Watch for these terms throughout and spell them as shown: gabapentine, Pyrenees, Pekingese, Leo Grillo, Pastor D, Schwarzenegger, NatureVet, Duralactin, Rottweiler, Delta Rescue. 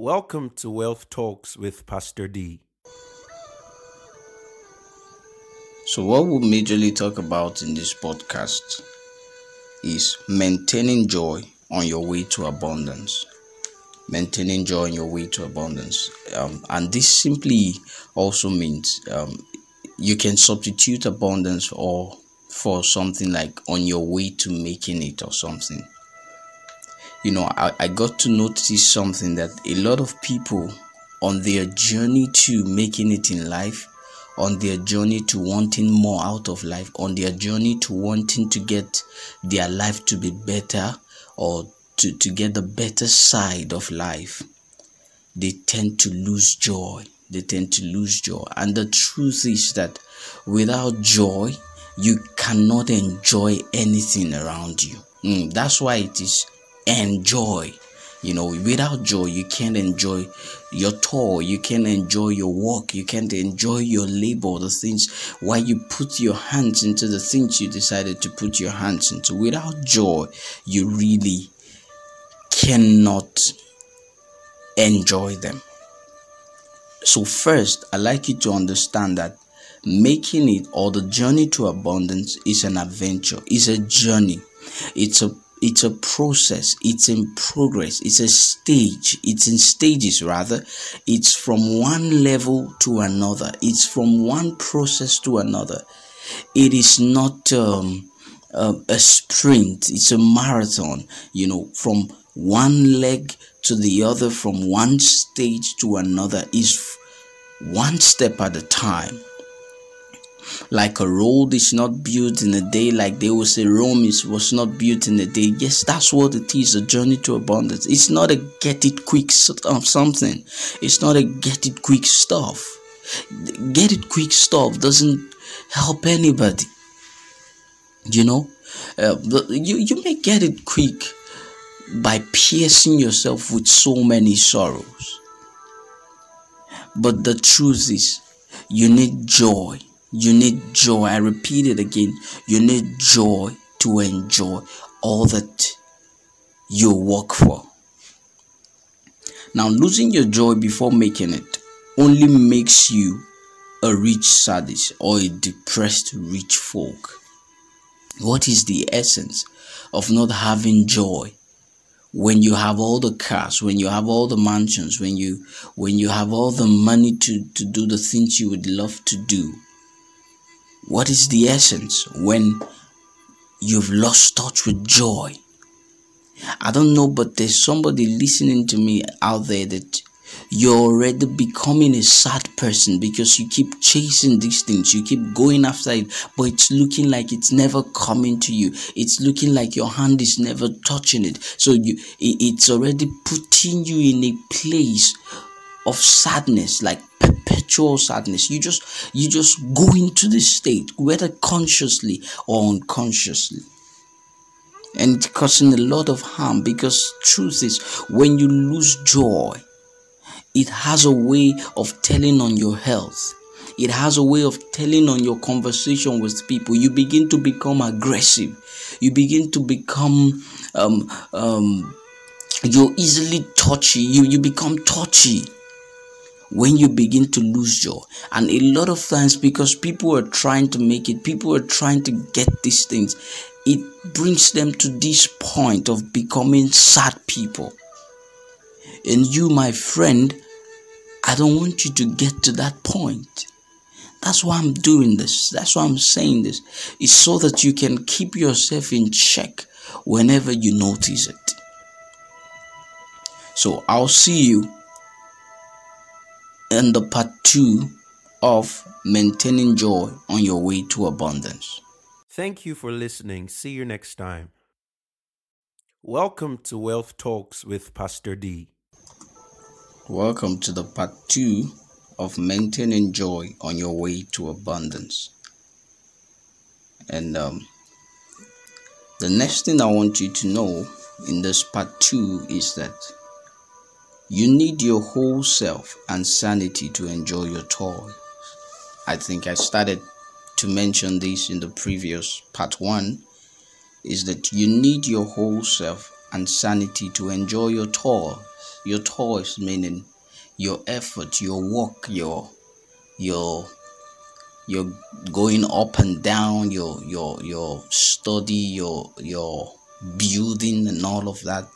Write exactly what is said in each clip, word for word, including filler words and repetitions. Welcome to Wealth Talks with Pastor D. So what we'll majorly talk about in this podcast is maintaining joy on your way to abundance. Maintaining joy on your way to abundance. Um, and this simply also means um, you can substitute abundance or for something like on your way to making it or something. You know, I, I got to notice something that a lot of people on their journey to making it in life, on their journey to wanting more out of life, on their journey to wanting to get their life to be better or to, to get the better side of life, they tend to lose joy. They tend to lose joy. And the truth is that without joy, you cannot enjoy anything around you. Mm, that's why it is enjoy. You know, without joy, you can't enjoy your toil, you can't enjoy your work, you can't enjoy your labor, the things why you put your hands into, the things you decided to put your hands into. Without joy, you really cannot enjoy them. So first, I'd like you to understand that making it or the journey to abundance is an adventure, it's a journey, it's a It's a process, it's in progress, it's a stage, it's in stages rather, it's from one level to another, it's from one process to another. It is not um, uh, a sprint, it's a marathon, you know, from one leg to the other, from one stage to another, is one step at a time. Like a road is not built in a day, like they will say Rome is, was not built in a day. Yes, that's what it is, a journey to abundance. It's not a get it quick something. It's not a get it quick stuff. Get it quick stuff doesn't help anybody. You know, uh, you, you may get it quick by piercing yourself with so many sorrows. But the truth is, you need joy. You need joy. I repeat it again. You need joy to enjoy all that you work for. Now, losing your joy before making it only makes you a rich sadist or a depressed rich folk. What is the essence of not having joy? When you have all the cars, when you have all the mansions, when you when you have all the money to, to do the things you would love to do, what is the essence when you've lost touch with joy? I don't know, but there's somebody listening to me out there that you're already becoming a sad person because you keep chasing these things. You keep going after it, but it's looking like it's never coming to you. It's looking like your hand is never touching it. So you, it's already putting you in a place of sadness, like perpetual sadness. You just you just go into this state, whether consciously or unconsciously, and it's causing a lot of harm. Because truth is, when you lose joy, it has a way of telling on your health. It has a way of telling on your conversation with people. You begin to become aggressive. You begin to become um um you're easily touchy. You you become touchy when you begin to lose joy. And a lot of times, because people are trying to make it, people are trying to get these things, it brings them to this point of becoming sad people. And you, my friend, I don't want you to get to that point. That's why I'm doing this. That's why I'm saying this. It's so that you can keep yourself in check whenever you notice it. So I'll see you and the part two of maintaining joy on your way to abundance. Thank you for listening. See you next time. Welcome to Wealth Talks with Pastor D. Welcome to the part two of maintaining joy on your way to abundance. And um, the next thing I want you to know in this part two is that you need your whole self and sanity to enjoy your toil. I think I started to mention this in the previous part one, is that you need your whole self and sanity to enjoy your toil. Your toils meaning your effort, your work, your your your going up and down, your your your study, your your building and all of that.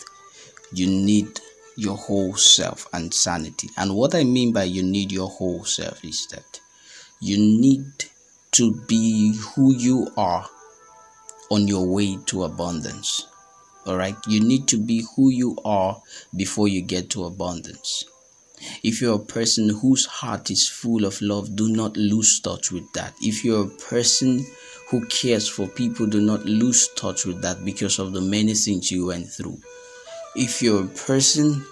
You need your whole self and sanity. And what I mean by you need your whole self is that you need to be who you are on your way to abundance. All right, you need to be who you are before you get to abundance. If you're a person whose heart is full of love, do not lose touch with that. If you're a person who cares for people, do not lose touch with that because of the many things you went through. If you're a person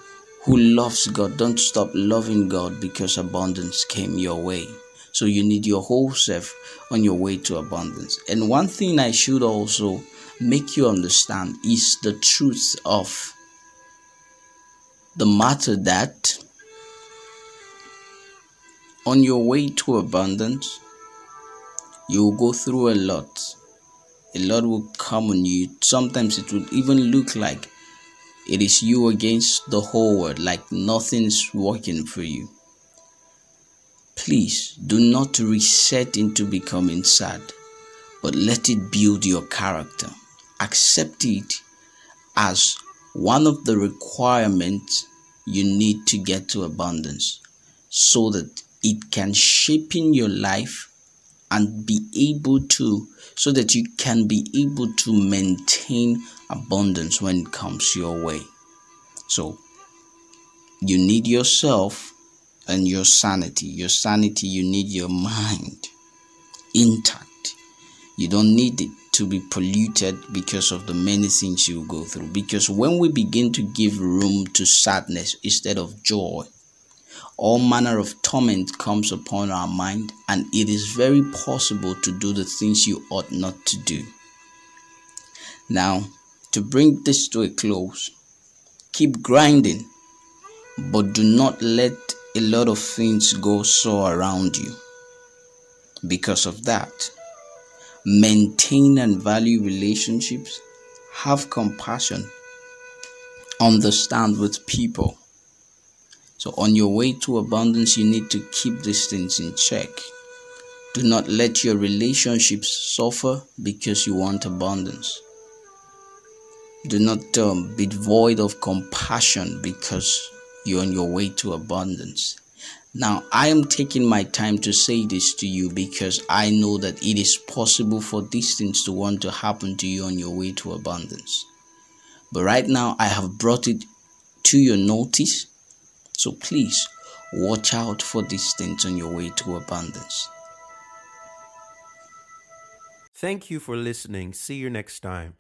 who loves God, don't stop loving God because abundance came your way. So you need your whole self on your way to abundance. And one thing I should also make you understand is the truth of the matter that on your way to abundance, you will go through a lot. A lot will come on you. Sometimes it will even look like it is you against the whole world, like nothing's working for you. Please do not reset into becoming sad, but let it build your character. Accept it as one of the requirements you need to get to abundance so that it can shape in your life and be able to, so that you can be able to maintain abundance when it comes your way. So you need yourself and your sanity. Your sanity, you need your mind intact. You don't need it to be polluted because of the many things you go through. Because when we begin to give room to sadness instead of joy, all manner of torment comes upon our mind, and it is very possible to do the things you ought not to do. Now, to bring this to a close, keep grinding, but do not let a lot of things go so around you. Because of that, maintain and value relationships, have compassion, understand with people. So on your way to abundance, you need to keep these things in check. Do not let your relationships suffer because you want abundance. Do not um, be void of compassion because you're on your way to abundance. Now, I am taking my time to say this to you because I know that it is possible for these things to want to happen to you on your way to abundance. But right now, I have brought it to your notice. So please, watch out for these things on your way to abundance. Thank you for listening. See you next time.